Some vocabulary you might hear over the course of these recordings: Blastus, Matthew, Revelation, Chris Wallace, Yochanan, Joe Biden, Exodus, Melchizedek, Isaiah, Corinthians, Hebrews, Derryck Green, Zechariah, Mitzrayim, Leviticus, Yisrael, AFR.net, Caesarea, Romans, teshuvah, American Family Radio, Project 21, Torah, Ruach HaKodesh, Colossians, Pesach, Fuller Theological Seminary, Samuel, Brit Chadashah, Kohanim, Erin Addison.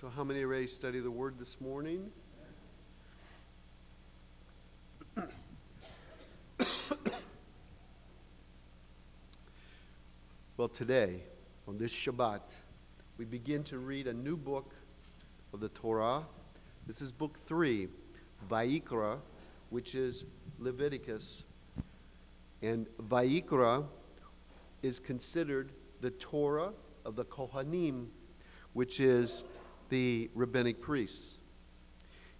So how many are ready to study the Word this morning? Well, today, on this Shabbat, we begin to read a new book of the Torah. This is book 3, Vayikra, which is Leviticus. And Vayikra is considered the Torah of the Kohanim, which is the rabbinic priests.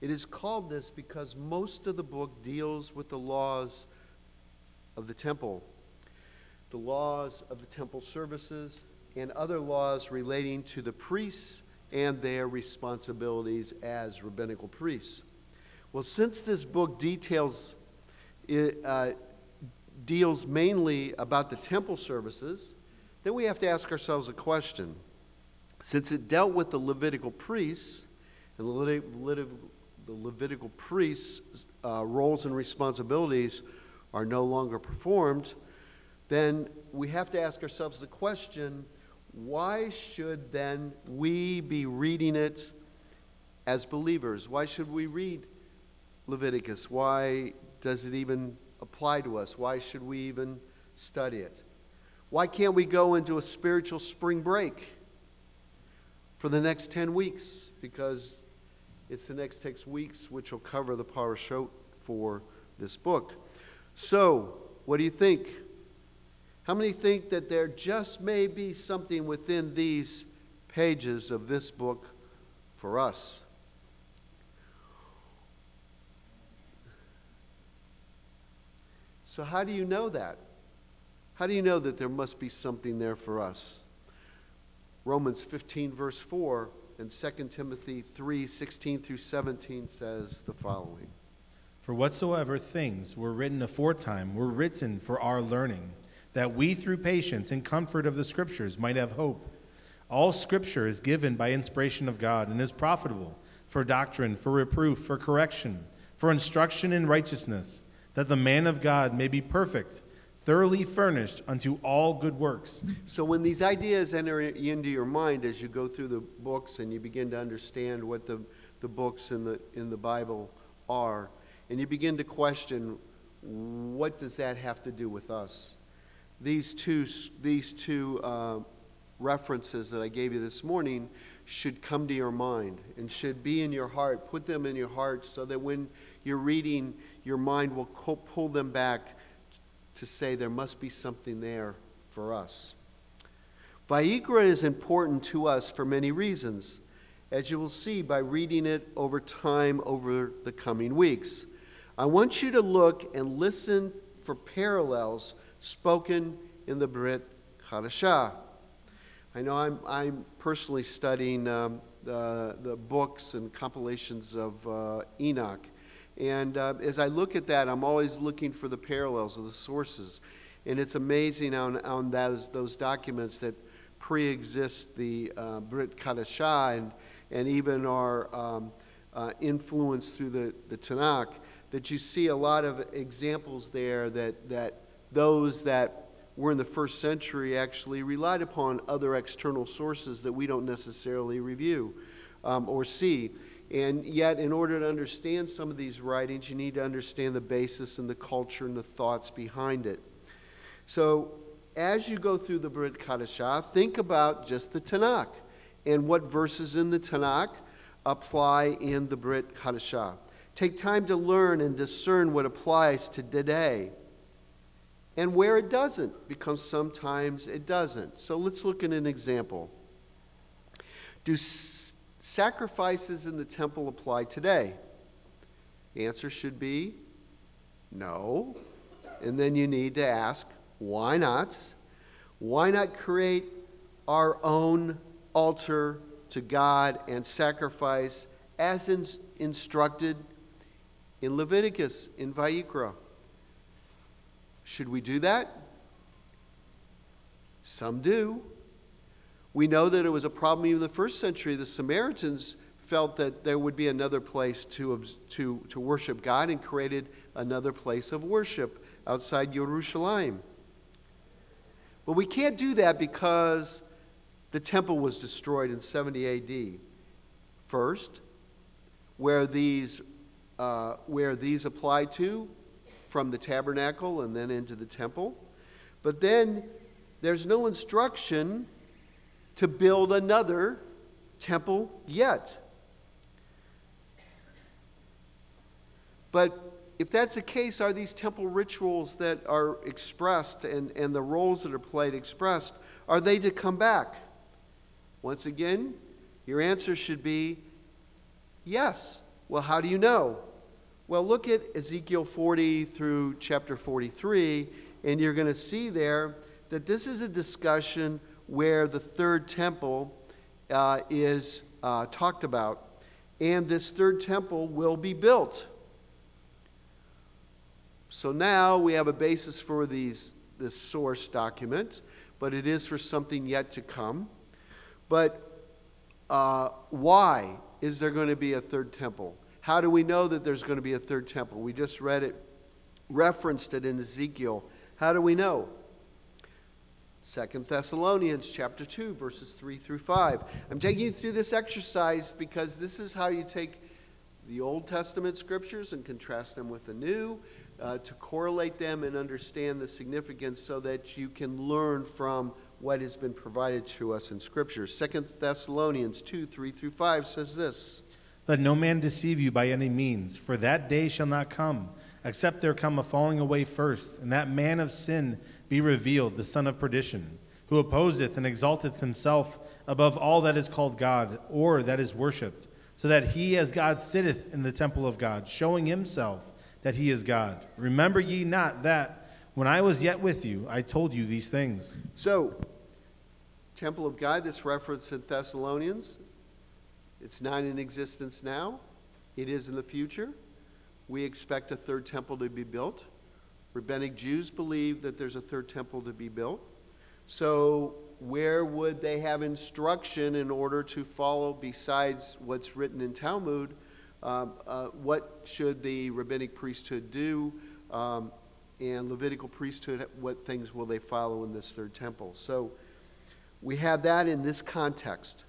It is called this because most of the book deals with the laws of the temple, the laws of the temple services, and other laws relating to the priests and their responsibilities as rabbinical priests. Well, since this book deals mainly about the temple services, then we have to ask ourselves a question. Since it dealt with the Levitical priests, and the Levitical priests' roles and responsibilities are no longer performed, then we have to ask ourselves the question, why should then we be reading it as believers? Why should we read Leviticus? Why does it even apply to us? Why should we even study it? Why can't we go into a spiritual spring break for the next 10 weeks? Because it's the next 6 weeks which will cover the parashot for this book. So, what do you think? How many think that there just may be something within these pages of this book for us? So how do you know that? How do you know that there must be something there for us? Romans 15 verse 4 and 2 Timothy 3, 16 through 17 says the following. For whatsoever things were written aforetime were written for our learning, that we through patience and comfort of the Scriptures might have hope. All Scripture is given by inspiration of God and is profitable for doctrine, for reproof, for correction, for instruction in righteousness, that the man of God may be perfect, thoroughly furnished unto all good works. So when these ideas enter into your mind as you go through the books and you begin to understand what the books in the Bible are, and you begin to question, what does that have to do with us? These two references that I gave you this morning should come to your mind and should be in your heart. Put them in your heart so that when you're reading, your mind will pull them back to say there must be something there for us. Vayikra is important to us for many reasons, as you will see by reading it over time over the coming weeks. I want you to look and listen for parallels spoken in the Brit Chadashah. I know I'm personally studying the books and compilations of Enoch, and as I look at that, I'm always looking for the parallels of the sources, and it's amazing on those documents that pre-exist the Brit Kiddushah and even are influenced through the Tanakh, that you see a lot of examples there that those that were in the first century actually relied upon other external sources that we don't necessarily review or see. And yet, in order to understand some of these writings, you need to understand the basis and the culture and the thoughts behind it. So, as you go through the Brit Kiddushah, think about just the Tanakh and what verses in the Tanakh apply in the Brit Kiddushah. Take time to learn and discern what applies to today. And where it doesn't, because sometimes it doesn't. So let's look at an example. Do sacrifices in the temple apply today? The answer should be no. And then you need to ask, why not? Why not create our own altar to God and sacrifice as instructed in Leviticus, in Vayikra? Should we do that? Some do. We know that it was a problem even in the first century. The Samaritans felt that there would be another place to worship God and created another place of worship outside Yerushalayim. But we can't do that because the temple was destroyed in 70 AD. First, where these apply to, from the tabernacle and then into the temple. But then there's no instruction to build another temple yet. But if that's the case, are these temple rituals that are expressed and the roles that are played expressed, are they to come back? Once again, your answer should be yes. Well, how do you know? Well, look at Ezekiel 40 through chapter 43, and you're going to see there that this is a discussion where the third temple is talked about. And this third temple will be built. So now we have a basis for this source document, but it is for something yet to come. But why is there going to be a third temple? How do we know that there's going to be a third temple? We just read it, referenced it in Ezekiel. How do we know? 2 Thessalonians chapter 2, verses 3 through 5. I'm taking you through this exercise because this is how you take the Old Testament scriptures and contrast them with the New, to correlate them and understand the significance so that you can learn from what has been provided to us in Scripture. 2 Thessalonians 2, 3 through 5 says this. Let no man deceive you by any means, for that day shall not come, except there come a falling away first, and that man of sin be revealed, the son of perdition, who opposeth and exalteth himself above all that is called God, or that is worshipped, so that he as God sitteth in the temple of God, showing himself that he is God. Remember ye not that, when I was yet with you, I told you these things. So, temple of God, that's referenced in Thessalonians. It's not in existence now. It is in the future. We expect a third temple to be built. Rabbinic Jews believe that there's a third temple to be built. So where would they have instruction in order to follow besides what's written in Talmud? What should the rabbinic priesthood do? And Levitical priesthood, what things will they follow in this third temple? So we have that in this context.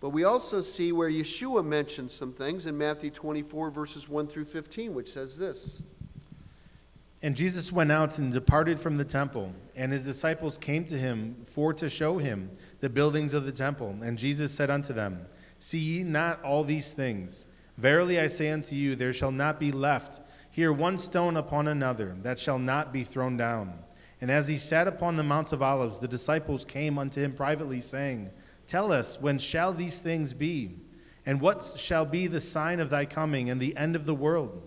But we also see where Yeshua mentions some things in Matthew 24, verses 1 through 15, which says this. And Jesus went out and departed from the temple, and his disciples came to him for to show him the buildings of the temple. And Jesus said unto them, See ye not all these things? Verily I say unto you, there shall not be left here one stone upon another, that shall not be thrown down. And as he sat upon the Mount of Olives, the disciples came unto him privately, saying, Tell us, when shall these things be? And what shall be the sign of thy coming and the end of the world?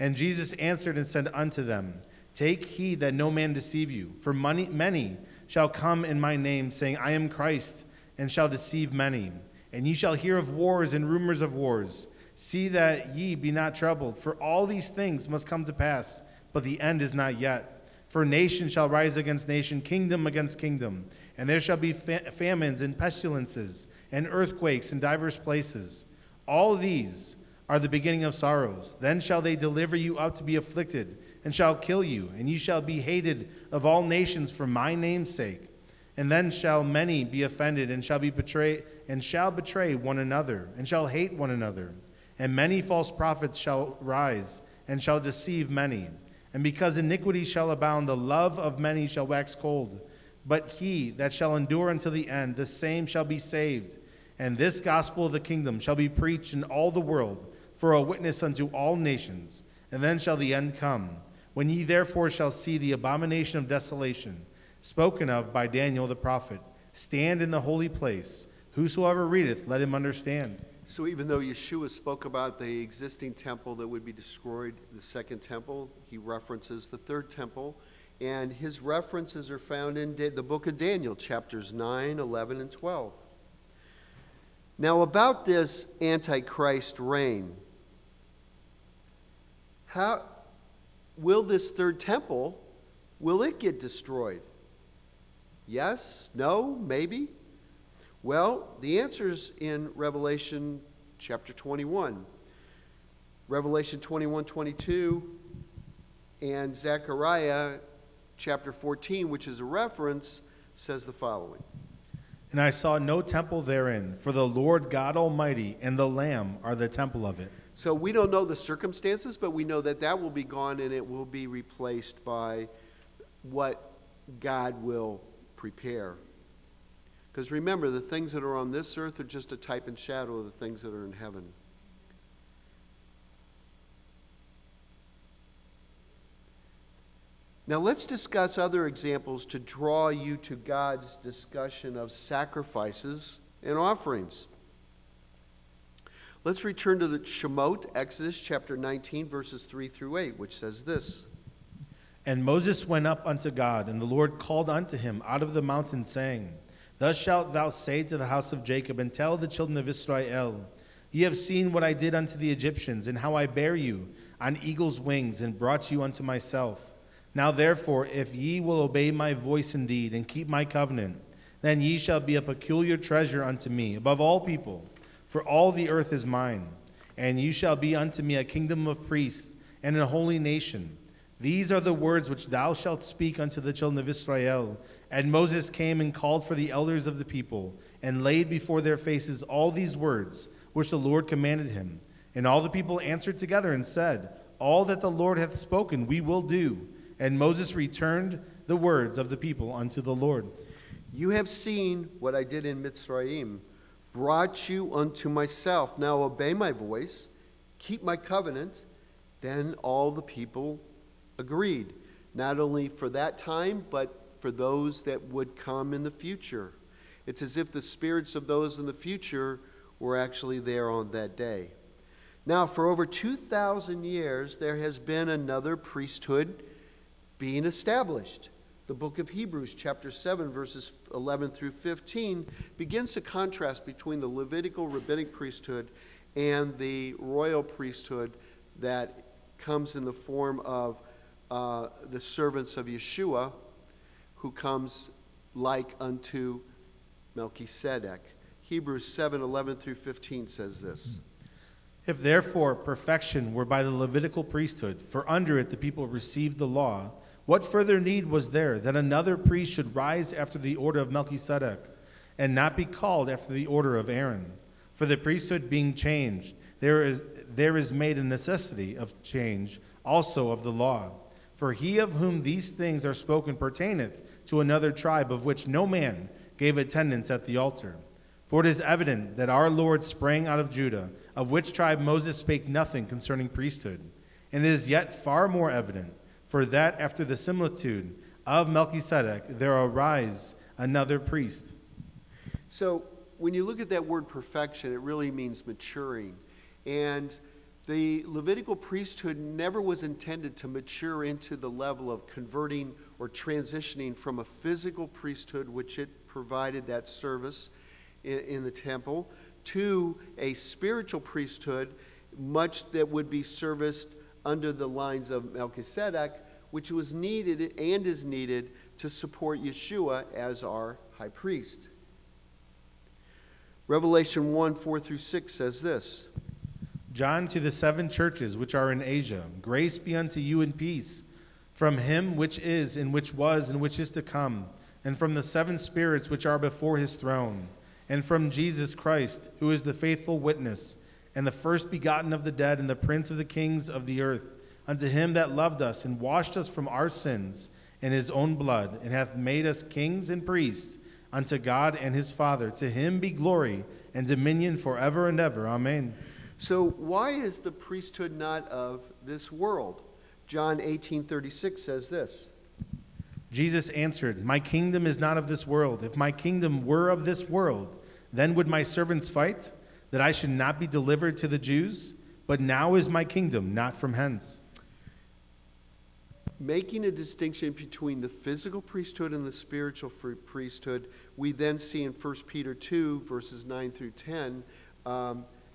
And Jesus answered and said unto them, Take heed that no man deceive you, for many shall come in my name, saying, I am Christ, and shall deceive many. And ye shall hear of wars and rumors of wars. See that ye be not troubled, for all these things must come to pass, but the end is not yet. For nation shall rise against nation, kingdom against kingdom, and there shall be famines and pestilences and earthquakes in divers places. All these are the beginning of sorrows. Then shall they deliver you up to be afflicted, and shall kill you, and ye shall be hated of all nations for my name's sake. And then shall many be offended, and shall betray one another, and shall hate one another. And many false prophets shall rise, and shall deceive many. And because iniquity shall abound, the love of many shall wax cold. But he that shall endure until the end, the same shall be saved. And this gospel of the kingdom shall be preached in all the world, for a witness unto all nations. And then shall the end come. When ye therefore shall see the abomination of desolation, spoken of by Daniel the prophet, stand in the holy place. Whosoever readeth, let him understand. So even though Yeshua spoke about the existing temple that would be destroyed, the second temple, he references the third temple. And his references are found in the book of Daniel, chapters 9, 11, and 12. Now about this Antichrist reign, how will this third temple, will it get destroyed? Yes? No? Maybe? Well, the answer is in Revelation chapter 21. Revelation 21, 22, and Zechariah chapter 14, which is a reference, says the following. And I saw no temple therein, for the Lord God Almighty and the Lamb are the temple of it. So we don't know the circumstances, but we know that that will be gone and it will be replaced by what God will prepare. Because remember, the things that are on this earth are just a type and shadow of the things that are in heaven. Now let's discuss other examples to draw you to God's discussion of sacrifices and offerings. Let's return to the Shemot, Exodus chapter 19, verses 3 through 8, which says this. And Moses went up unto God, and the Lord called unto him out of the mountain, saying, Thus shalt thou say to the house of Jacob, and tell the children of Israel, Ye have seen what I did unto the Egyptians, and how I bare you on eagle's wings, and brought you unto myself. Now therefore, if ye will obey my voice indeed, and keep my covenant, then ye shall be a peculiar treasure unto me, above all people, for all the earth is mine. And ye shall be unto me a kingdom of priests, and a holy nation. These are the words which thou shalt speak unto the children of Israel. And Moses came and called for the elders of the people, and laid before their faces all these words, which the Lord commanded him. And all the people answered together and said, All that the Lord hath spoken we will do. And Moses returned the words of the people unto the Lord. You have seen what I did in Mitzrayim, brought you unto myself. Now obey my voice, keep my covenant. Then all the people agreed, not only for that time, but for those that would come in the future. It's as if the spirits of those in the future were actually there on that day. Now, for over 2,000 years, there has been another priesthood being established. The book of Hebrews, chapter 7, verses 11 through 15, begins to contrast between the Levitical rabbinic priesthood and the royal priesthood that comes in the form of the servants of Yeshua, who comes like unto Melchizedek. Hebrews 7, 11 through 15 says this. If therefore perfection were by the Levitical priesthood, for under it the people received the law, what further need was there that another priest should rise after the order of Melchizedek, and not be called after the order of Aaron? For the priesthood being changed, there is made a necessity of change also of the law. For he of whom these things are spoken pertaineth to another tribe, of which no man gave attendance at the altar. For it is evident that our Lord sprang out of Judah, of which tribe Moses spake nothing concerning priesthood. And it is yet far more evident, for that after the similitude of Melchizedek there arise another priest. So when you look at that word perfection, it really means maturing. And the Levitical priesthood never was intended to mature into the level of converting or transitioning from a physical priesthood, which it provided that service in the temple, to a spiritual priesthood, much that would be serviced under the lines of Melchizedek, which was needed and is needed to support Yeshua as our high priest. Revelation 1, 4 through 6 says this. John to the seven churches which are in Asia, grace be unto you and peace, from him which is, and which was, and which is to come, and from the seven spirits which are before his throne, and from Jesus Christ, who is the faithful witness, and the first begotten of the dead, and the prince of the kings of the earth, unto him that loved us, and washed us from our sins in his own blood, and hath made us kings and priests unto God and his Father. To him be glory and dominion forever and ever. Amen. So why is the priesthood not of this world? John 18:36 says this. Jesus answered, My kingdom is not of this world. If my kingdom were of this world, then would my servants fight, that I should not be delivered to the Jews? But now is my kingdom not from hence. Making a distinction between the physical priesthood and the spiritual priesthood, we then see in 1 Peter 2, verses 9 through 10,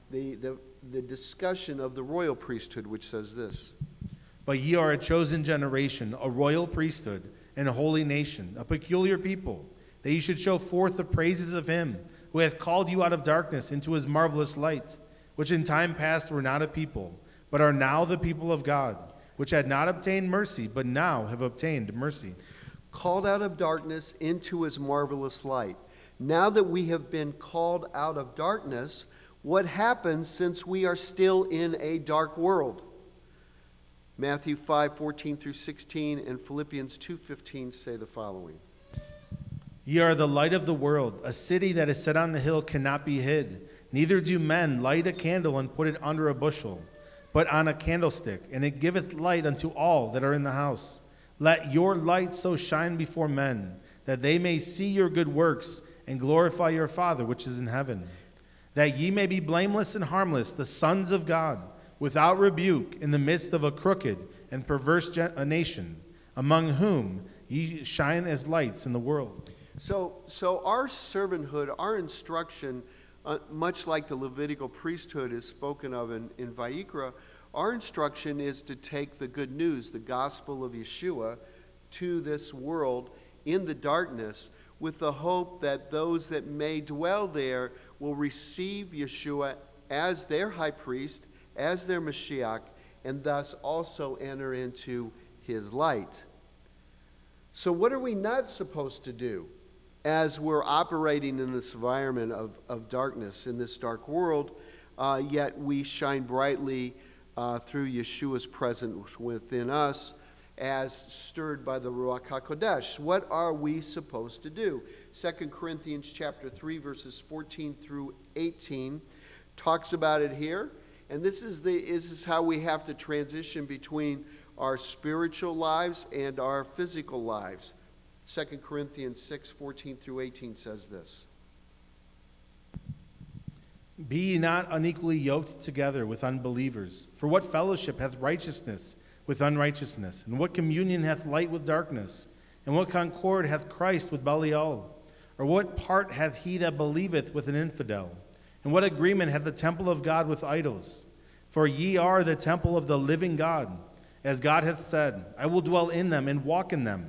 the discussion of the royal priesthood, which says this. But ye are a chosen generation, a royal priesthood, and a holy nation, a peculiar people, that ye should show forth the praises of him who hath called you out of darkness into his marvelous light, which in time past were not a people, but are now the people of God, which had not obtained mercy, but now have obtained mercy. Called out of darkness into his marvelous light. Now that we have been called out of darkness, what happens since we are still in a dark world? Matthew 5:14 through 16 and Philippians 2:15 say the following. Ye are the light of the world. A city that is set on the hill cannot be hid. Neither do men light a candle and put it under a bushel, but on a candlestick, and it giveth light unto all that are in the house. Let your light so shine before men, that they may see your good works and glorify your Father which is in heaven. That ye may be blameless and harmless, the sons of God, without rebuke, in the midst of a crooked and perverse nation, among whom ye shine as lights in the world. So our servanthood, our instruction, much like the Levitical priesthood is spoken of in Vayikra, our instruction is to take the good news, the gospel of Yeshua, to this world in the darkness with the hope that those that may dwell there will receive Yeshua as their high priest, as their Mashiach, and thus also enter into his light. So what are we not supposed to do as we're operating in this environment of darkness, in this dark world, yet we shine brightly through Yeshua's presence within us as stirred by the Ruach HaKodesh? What are we supposed to do? 2 Corinthians chapter 3, verses 14 through 18 talks about it here. And this is how we have to transition between our spiritual lives and our physical lives. 2 Corinthians 6, 14 through 18 says this. Be ye not unequally yoked together with unbelievers. For what fellowship hath righteousness with unrighteousness? And what communion hath light with darkness? And what concord hath Christ with Belial? Or what part hath he that believeth with an infidel? And what agreement hath the temple of God with idols? For ye are the temple of the living God. As God hath said, I will dwell in them and walk in them,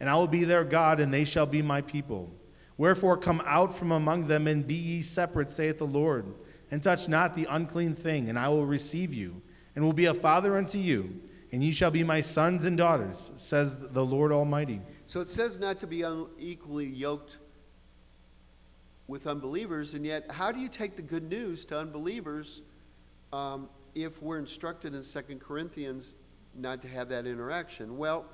and I will be their God, and they shall be my people. Wherefore come out from among them, and be ye separate, saith the Lord, and touch not the unclean thing, and I will receive you, and will be a father unto you, and ye shall be my sons and daughters, says the Lord Almighty. So it says not to be unequally yoked with unbelievers, and yet how do you take the good news to unbelievers if we're instructed in 2 Corinthians not to have that interaction? Well,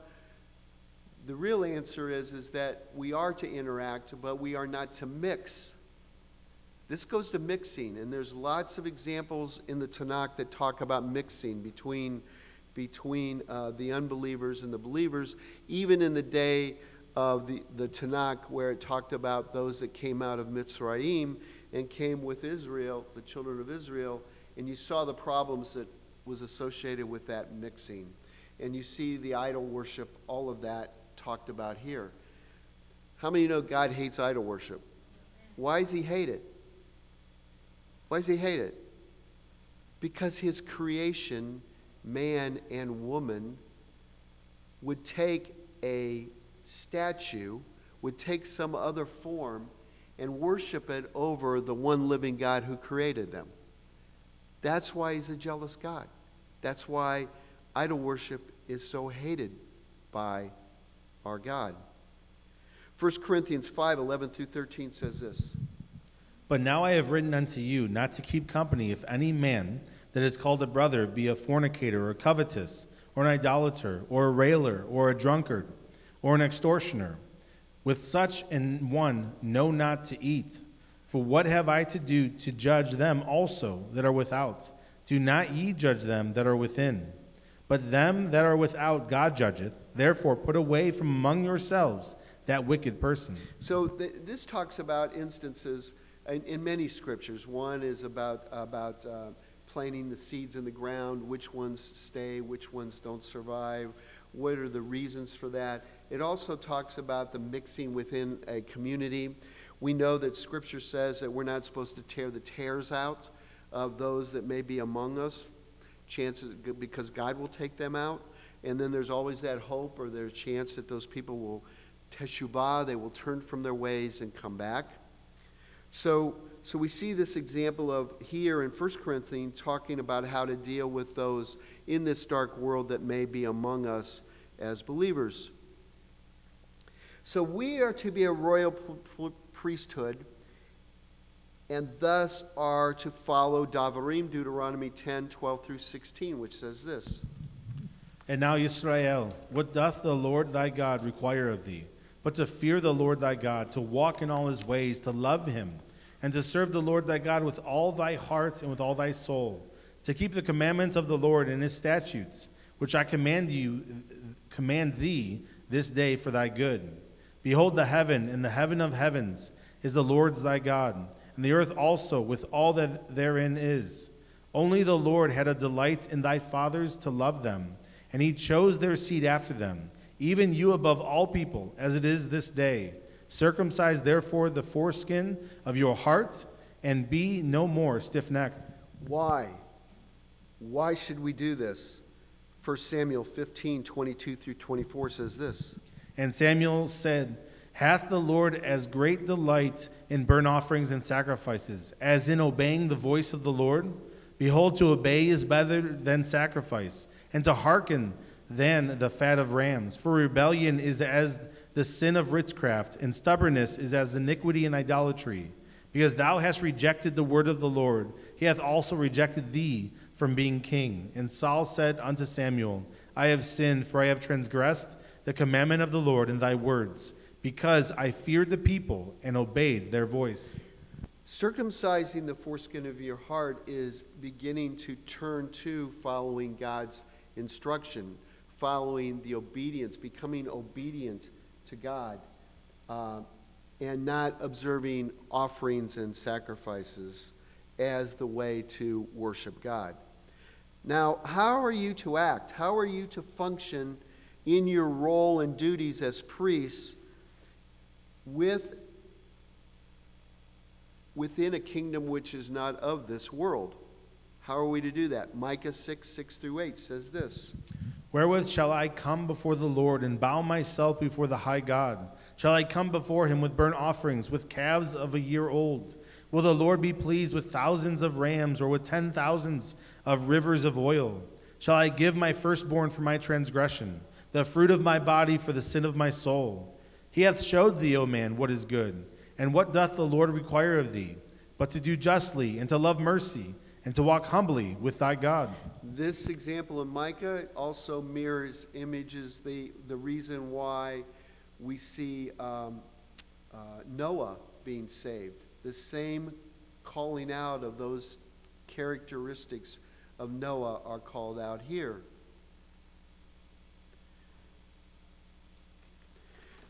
the real answer is that we are to interact, but we are not to mix. This goes to mixing, and there's lots of examples in the Tanakh that talk about mixing between the unbelievers and the believers, even in the day of the Tanakh, where it talked about those that came out of Mitzrayim and came with Israel, the children of Israel, and you saw the problems that was associated with that mixing. And you see the idol worship, all of that talked about here. How many know God hates idol worship? Why does he hate it? Why does he hate it? Because his creation, man and woman, would take a statue, would take some other form, and worship it over the one living God who created them. That's why he's a jealous God. That's why idol worship is so hated by our God. 1 Corinthians 5, 11 through 13 says this. But now I have written unto you not to keep company if any man that is called a brother be a fornicator or covetous or an idolater or a railer or a drunkard or an extortioner. With such an one know not to eat. For what have I to do to judge them also that are without? Do not ye judge them that are within. But them that are without God judgeth. Therefore put away from among yourselves that wicked person. So this talks about instances in many scriptures. One is about planting the seeds in the ground, which ones stay, which ones don't survive, what are the reasons for that. It also talks about the mixing within a community. We know that scripture says that we're not supposed to tear the tares out of those that may be among us, chances, because God will take them out. And then there's always that hope or there's a chance that those people will teshuvah, they will turn from their ways and come back. So we see this example of here in 1 Corinthians talking about how to deal with those in this dark world that may be among us as believers. So we are to be a royal priesthood, and thus are to follow Devarim, Deuteronomy 10, 12 through 16, which says this. And now, Yisrael, what doth the Lord thy God require of thee, but to fear the Lord thy God, to walk in all his ways, to love him, and to serve the Lord thy God with all thy heart and with all thy soul, to keep the commandments of the Lord and his statutes, which I command thee this day for thy good. Behold, the heaven and the heaven of heavens is the Lord's thy God, and the earth also with all that therein is. Only the Lord had a delight in thy fathers to love them, and he chose their seed after them, even you above all people, as it is this day. Circumcise therefore the foreskin of your heart, and be no more stiff-necked. Why? Why should we do this? 1 Samuel 15, 22 through 24 says this. And Samuel said, Hath the Lord as great delight in burnt offerings and sacrifices, as in obeying the voice of the Lord? Behold, to obey is better than sacrifice, and to hearken than the fat of rams. For rebellion is as the sin of witchcraft, and stubbornness is as iniquity and idolatry. Because thou hast rejected the word of the Lord, he hath also rejected thee from being king. And Saul said unto Samuel, I have sinned, for I have transgressed the commandment of the Lord in thy words, because I feared the people and obeyed their voice. Circumcising the foreskin of your heart is beginning to turn to following God's instruction, following the obedience, becoming obedient to God, and not observing offerings and sacrifices as the way to worship God. Now, how are you to act? How are you to function in your role and duties as priests within a kingdom which is not of this world? How are we to do that? Micah 6, 6 through 8 says this. Wherewith shall I come before the Lord and bow myself before the high God? Shall I come before him with burnt offerings, with calves of a year old? Will the Lord be pleased with thousands of rams or with 10,000s of rivers of oil? Shall I give my firstborn for my transgression, the fruit of my body for the sin of my soul? He hath showed thee, O man, what is good, and what doth the Lord require of thee, but to do justly, and to love mercy, and to walk humbly with thy God. This example in Micah also mirrors, images the reason why we see Noah being saved. The same calling out of those characteristics of Noah are called out here.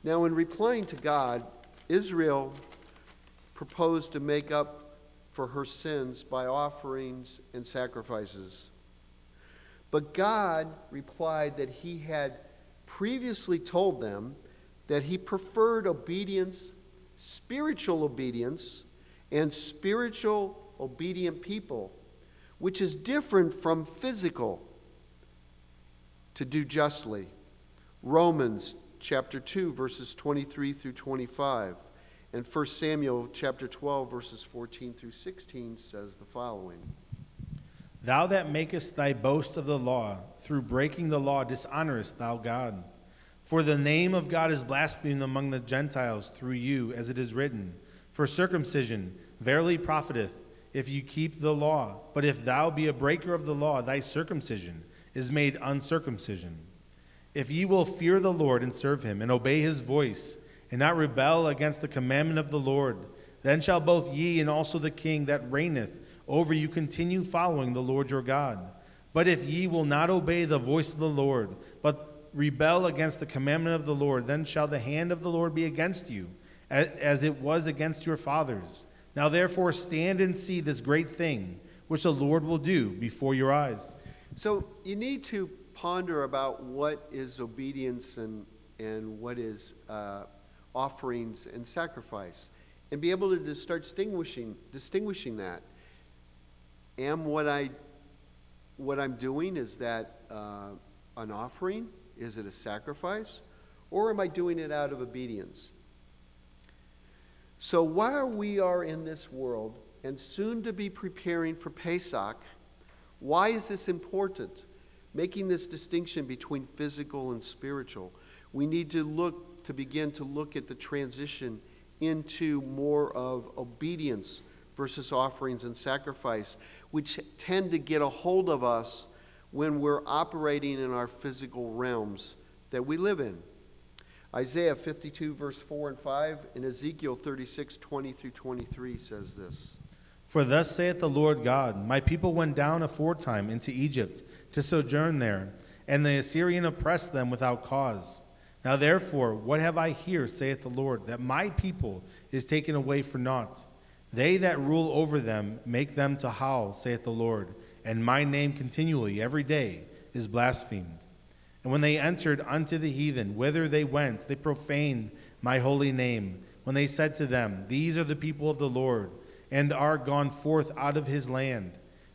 Now, in replying to God, Israel proposed to make up for her sins by offerings and sacrifices. But God replied that he had previously told them that he preferred obedience, spiritual obedience, and spiritual obedient people, which is different from physical, to do justly. Romans chapter 2, verses 23 through 25, and 1 Samuel chapter 12, verses 14 through 16 says the following. Thou that makest thy boast of the law, through breaking the law dishonorest thou God. For the name of God is blasphemed among the Gentiles through you, as it is written, for circumcision verily profiteth if you keep the law, but if thou be a breaker of the law, thy circumcision is made uncircumcision. If ye will fear the Lord and serve him, and obey his voice, and not rebel against the commandment of the Lord, then shall both ye and also the king that reigneth over you continue following the Lord your God. But if ye will not obey the voice of the Lord, but rebel against the commandment of the Lord, then shall the hand of the Lord be against you, as it was against your fathers. Now therefore stand and see this great thing, which the Lord will do before your eyes. So you need to ponder about what is obedience and what is offerings and sacrifice, and be able to start distinguishing that. Am what I'm doing, is that an offering? Is it a sacrifice? Or am I doing it out of obedience? So while we are in this world and soon to be preparing for Pesach, why is this important? Making this distinction between physical and spiritual. We need to begin to look at the transition into more of obedience versus offerings and sacrifice, which tend to get a hold of us when we're operating in our physical realms that we live in. Isaiah 52, verse 4 and 5, and Ezekiel 36, 20 through 23 says this. For thus saith the Lord God, my people went down aforetime into Egypt to sojourn there, and the Assyrian oppressed them without cause. Now therefore, what have I here, saith the Lord, that my people is taken away for naught? They that rule over them make them to howl, saith the Lord, and my name continually every day is blasphemed. And when they entered unto the heathen, whither they went, they profaned my holy name. When they said to them, these are the people of the Lord, and are gone forth out of his land.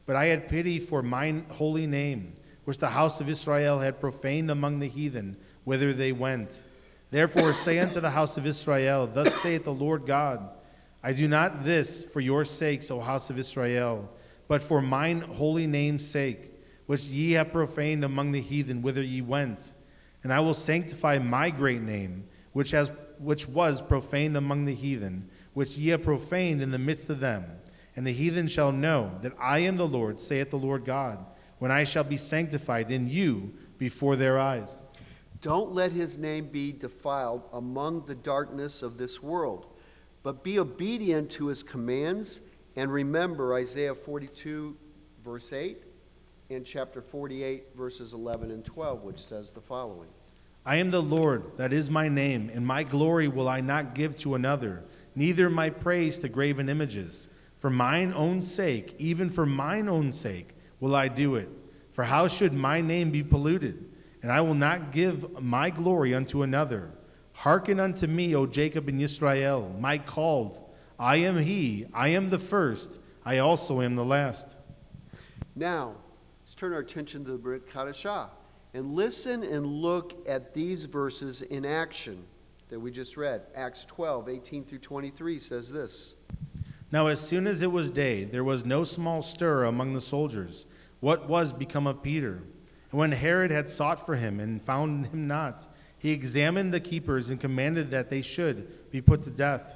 But I had pity for mine holy name, which the house of Israel had profaned among the heathen, whither they went. Therefore say unto the house of Israel, thus saith the Lord God, I do not this for your sakes, O house of Israel, but for mine holy name's sake, which ye have profaned among the heathen, whither ye went. And I will sanctify my great name, which was profaned among the heathen, which ye have profaned in the midst of them. And the heathen shall know that I am the Lord, saith the Lord God, when I shall be sanctified in you before their eyes. Don't let his name be defiled among the darkness of this world, but be obedient to his commands. And remember Isaiah 42, verse 8, and chapter 48, verses 11 and 12, which says the following. I am the Lord, that is my name, and my glory will I not give to another, neither my praise to graven images. For mine own sake, even for mine own sake, will I do it. For how should my name be polluted? And I will not give my glory unto another. Hearken unto me, O Jacob and Israel, my called. I am he, I am the first, I also am the last. Now, let's turn our attention to the Brit Kiddushah and listen and look at these verses in action that we just read. Acts 12, 18 through 23 says this. Now as soon as it was day, there was no small stir among the soldiers, what was become of Peter. And when Herod had sought for him and found him not, he examined the keepers and commanded that they should be put to death.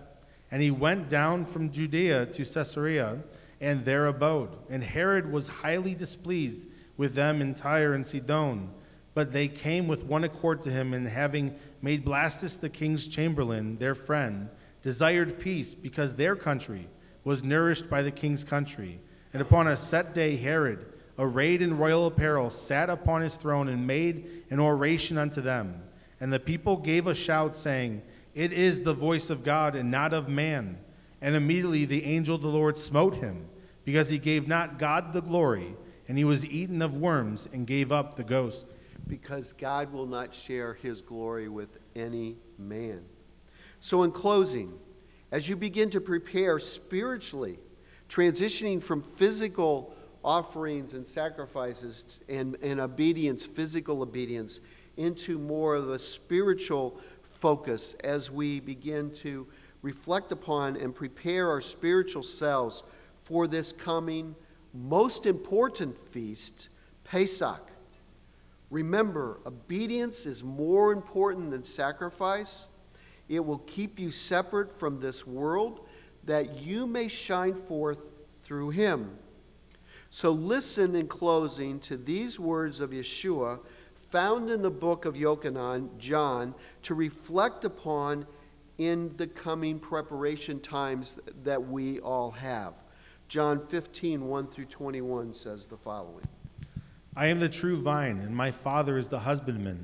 And he went down from Judea to Caesarea, and there abode. And Herod was highly displeased with them in Tyre and Sidon. But they came with one accord to him, and having made Blastus the king's chamberlain, their friend, desired peace, because their country was nourished by the king's country. And upon a set day Herod, arrayed in royal apparel, sat upon his throne and made an oration unto them. And the people gave a shout, saying, It is the voice of God and not of man. And immediately the angel of the Lord smote him, because he gave not God the glory, and he was eaten of worms and gave up the ghost. Because God will not share his glory with any man. So in closing, as you begin to prepare spiritually, transitioning from physical offerings and sacrifices and obedience, physical obedience, into more of a spiritual focus as we begin to reflect upon and prepare our spiritual selves for this coming most important feast, Pesach. Remember, obedience is more important than sacrifice. It will keep you separate from this world, that you may shine forth through him. So listen in closing to these words of Yeshua found in the book of Yochanan, John, to reflect upon in the coming preparation times that we all have. John 15, 1 through 21 says the following. I am the true vine, and my Father is the husbandman.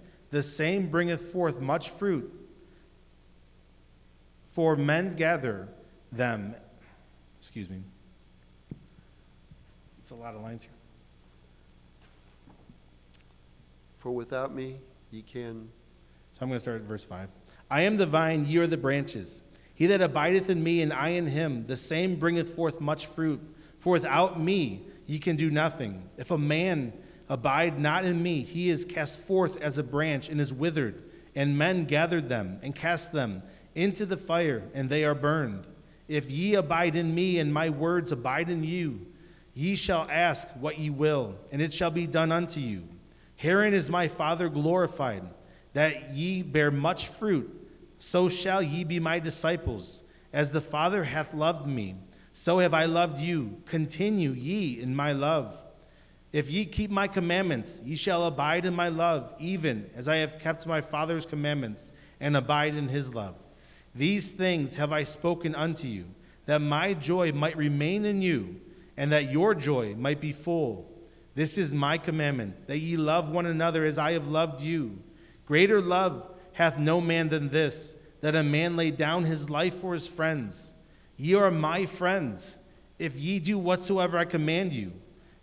the same bringeth forth much fruit. For men gather them. Excuse me. It's a lot of lines here. For without me, ye can. So I'm going to start at verse 5. I am the vine, ye are the branches. He that abideth in me and I in him, the same bringeth forth much fruit. For without me ye can do nothing. If a man abide not in me, he is cast forth as a branch and is withered. And men gathered them and cast them into the fire, and they are burned. If ye abide in me and my words abide in you, ye shall ask what ye will, and it shall be done unto you. Herein is my Father glorified, that ye bear much fruit, so shall ye be my disciples. As the Father hath loved me, so have I loved you. Continue ye in my love. If ye keep my commandments, ye shall abide in my love, even as I have kept my Father's commandments and abide in his love. These things have I spoken unto you, that my joy might remain in you, and that your joy might be full. This is my commandment, that ye love one another as I have loved you. Greater love hath no man than this, that a man lay down his life for his friends. Ye are my friends, if ye do whatsoever I command you.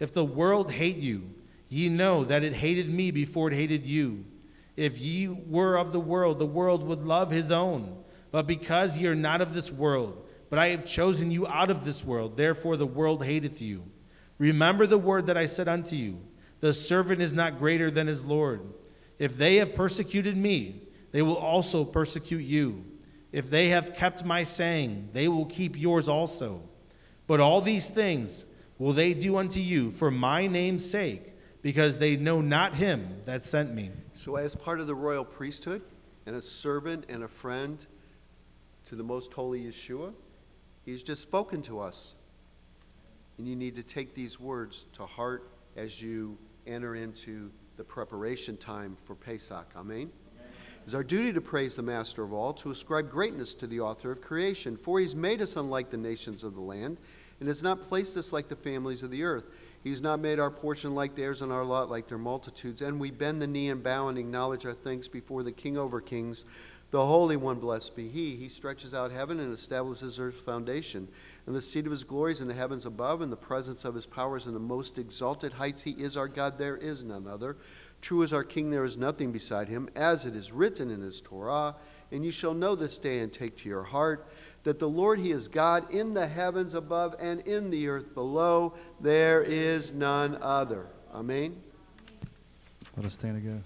If the world hate you, ye know that it hated me before it hated you. If ye were of the world would love his own. But because ye are not of this world, but I have chosen you out of this world, therefore the world hateth you. Remember the word that I said unto you, the servant is not greater than his Lord. If they have persecuted me, they will also persecute you. If they have kept my saying, they will keep yours also. But all these things will they do unto you for my name's sake, because they know not him that sent me. So as part of the royal priesthood, and a servant and a friend to the most holy Yeshua, he's just spoken to us. And you need to take these words to heart as you enter into the preparation time for Pesach. Amen? It is our duty to praise the Master of all, to ascribe greatness to the author of creation, for he's made us unlike the nations of the land, and has not placed us like the families of the earth. He's not made our portion like theirs and our lot like their multitudes, and we bend the knee and bow and acknowledge our thanks before the King over kings, the Holy One, blessed be he. He stretches out heaven and establishes earth's foundation. And the seat of his glory is in the heavens above, and the presence of his power is in the most exalted heights. He is our God, there is none other. True is our King, there is nothing beside him. As it is written in his Torah, and you shall know this day and take to your heart, that the Lord, he is God in the heavens above and in the earth below. There is none other. Amen. Let us stand again.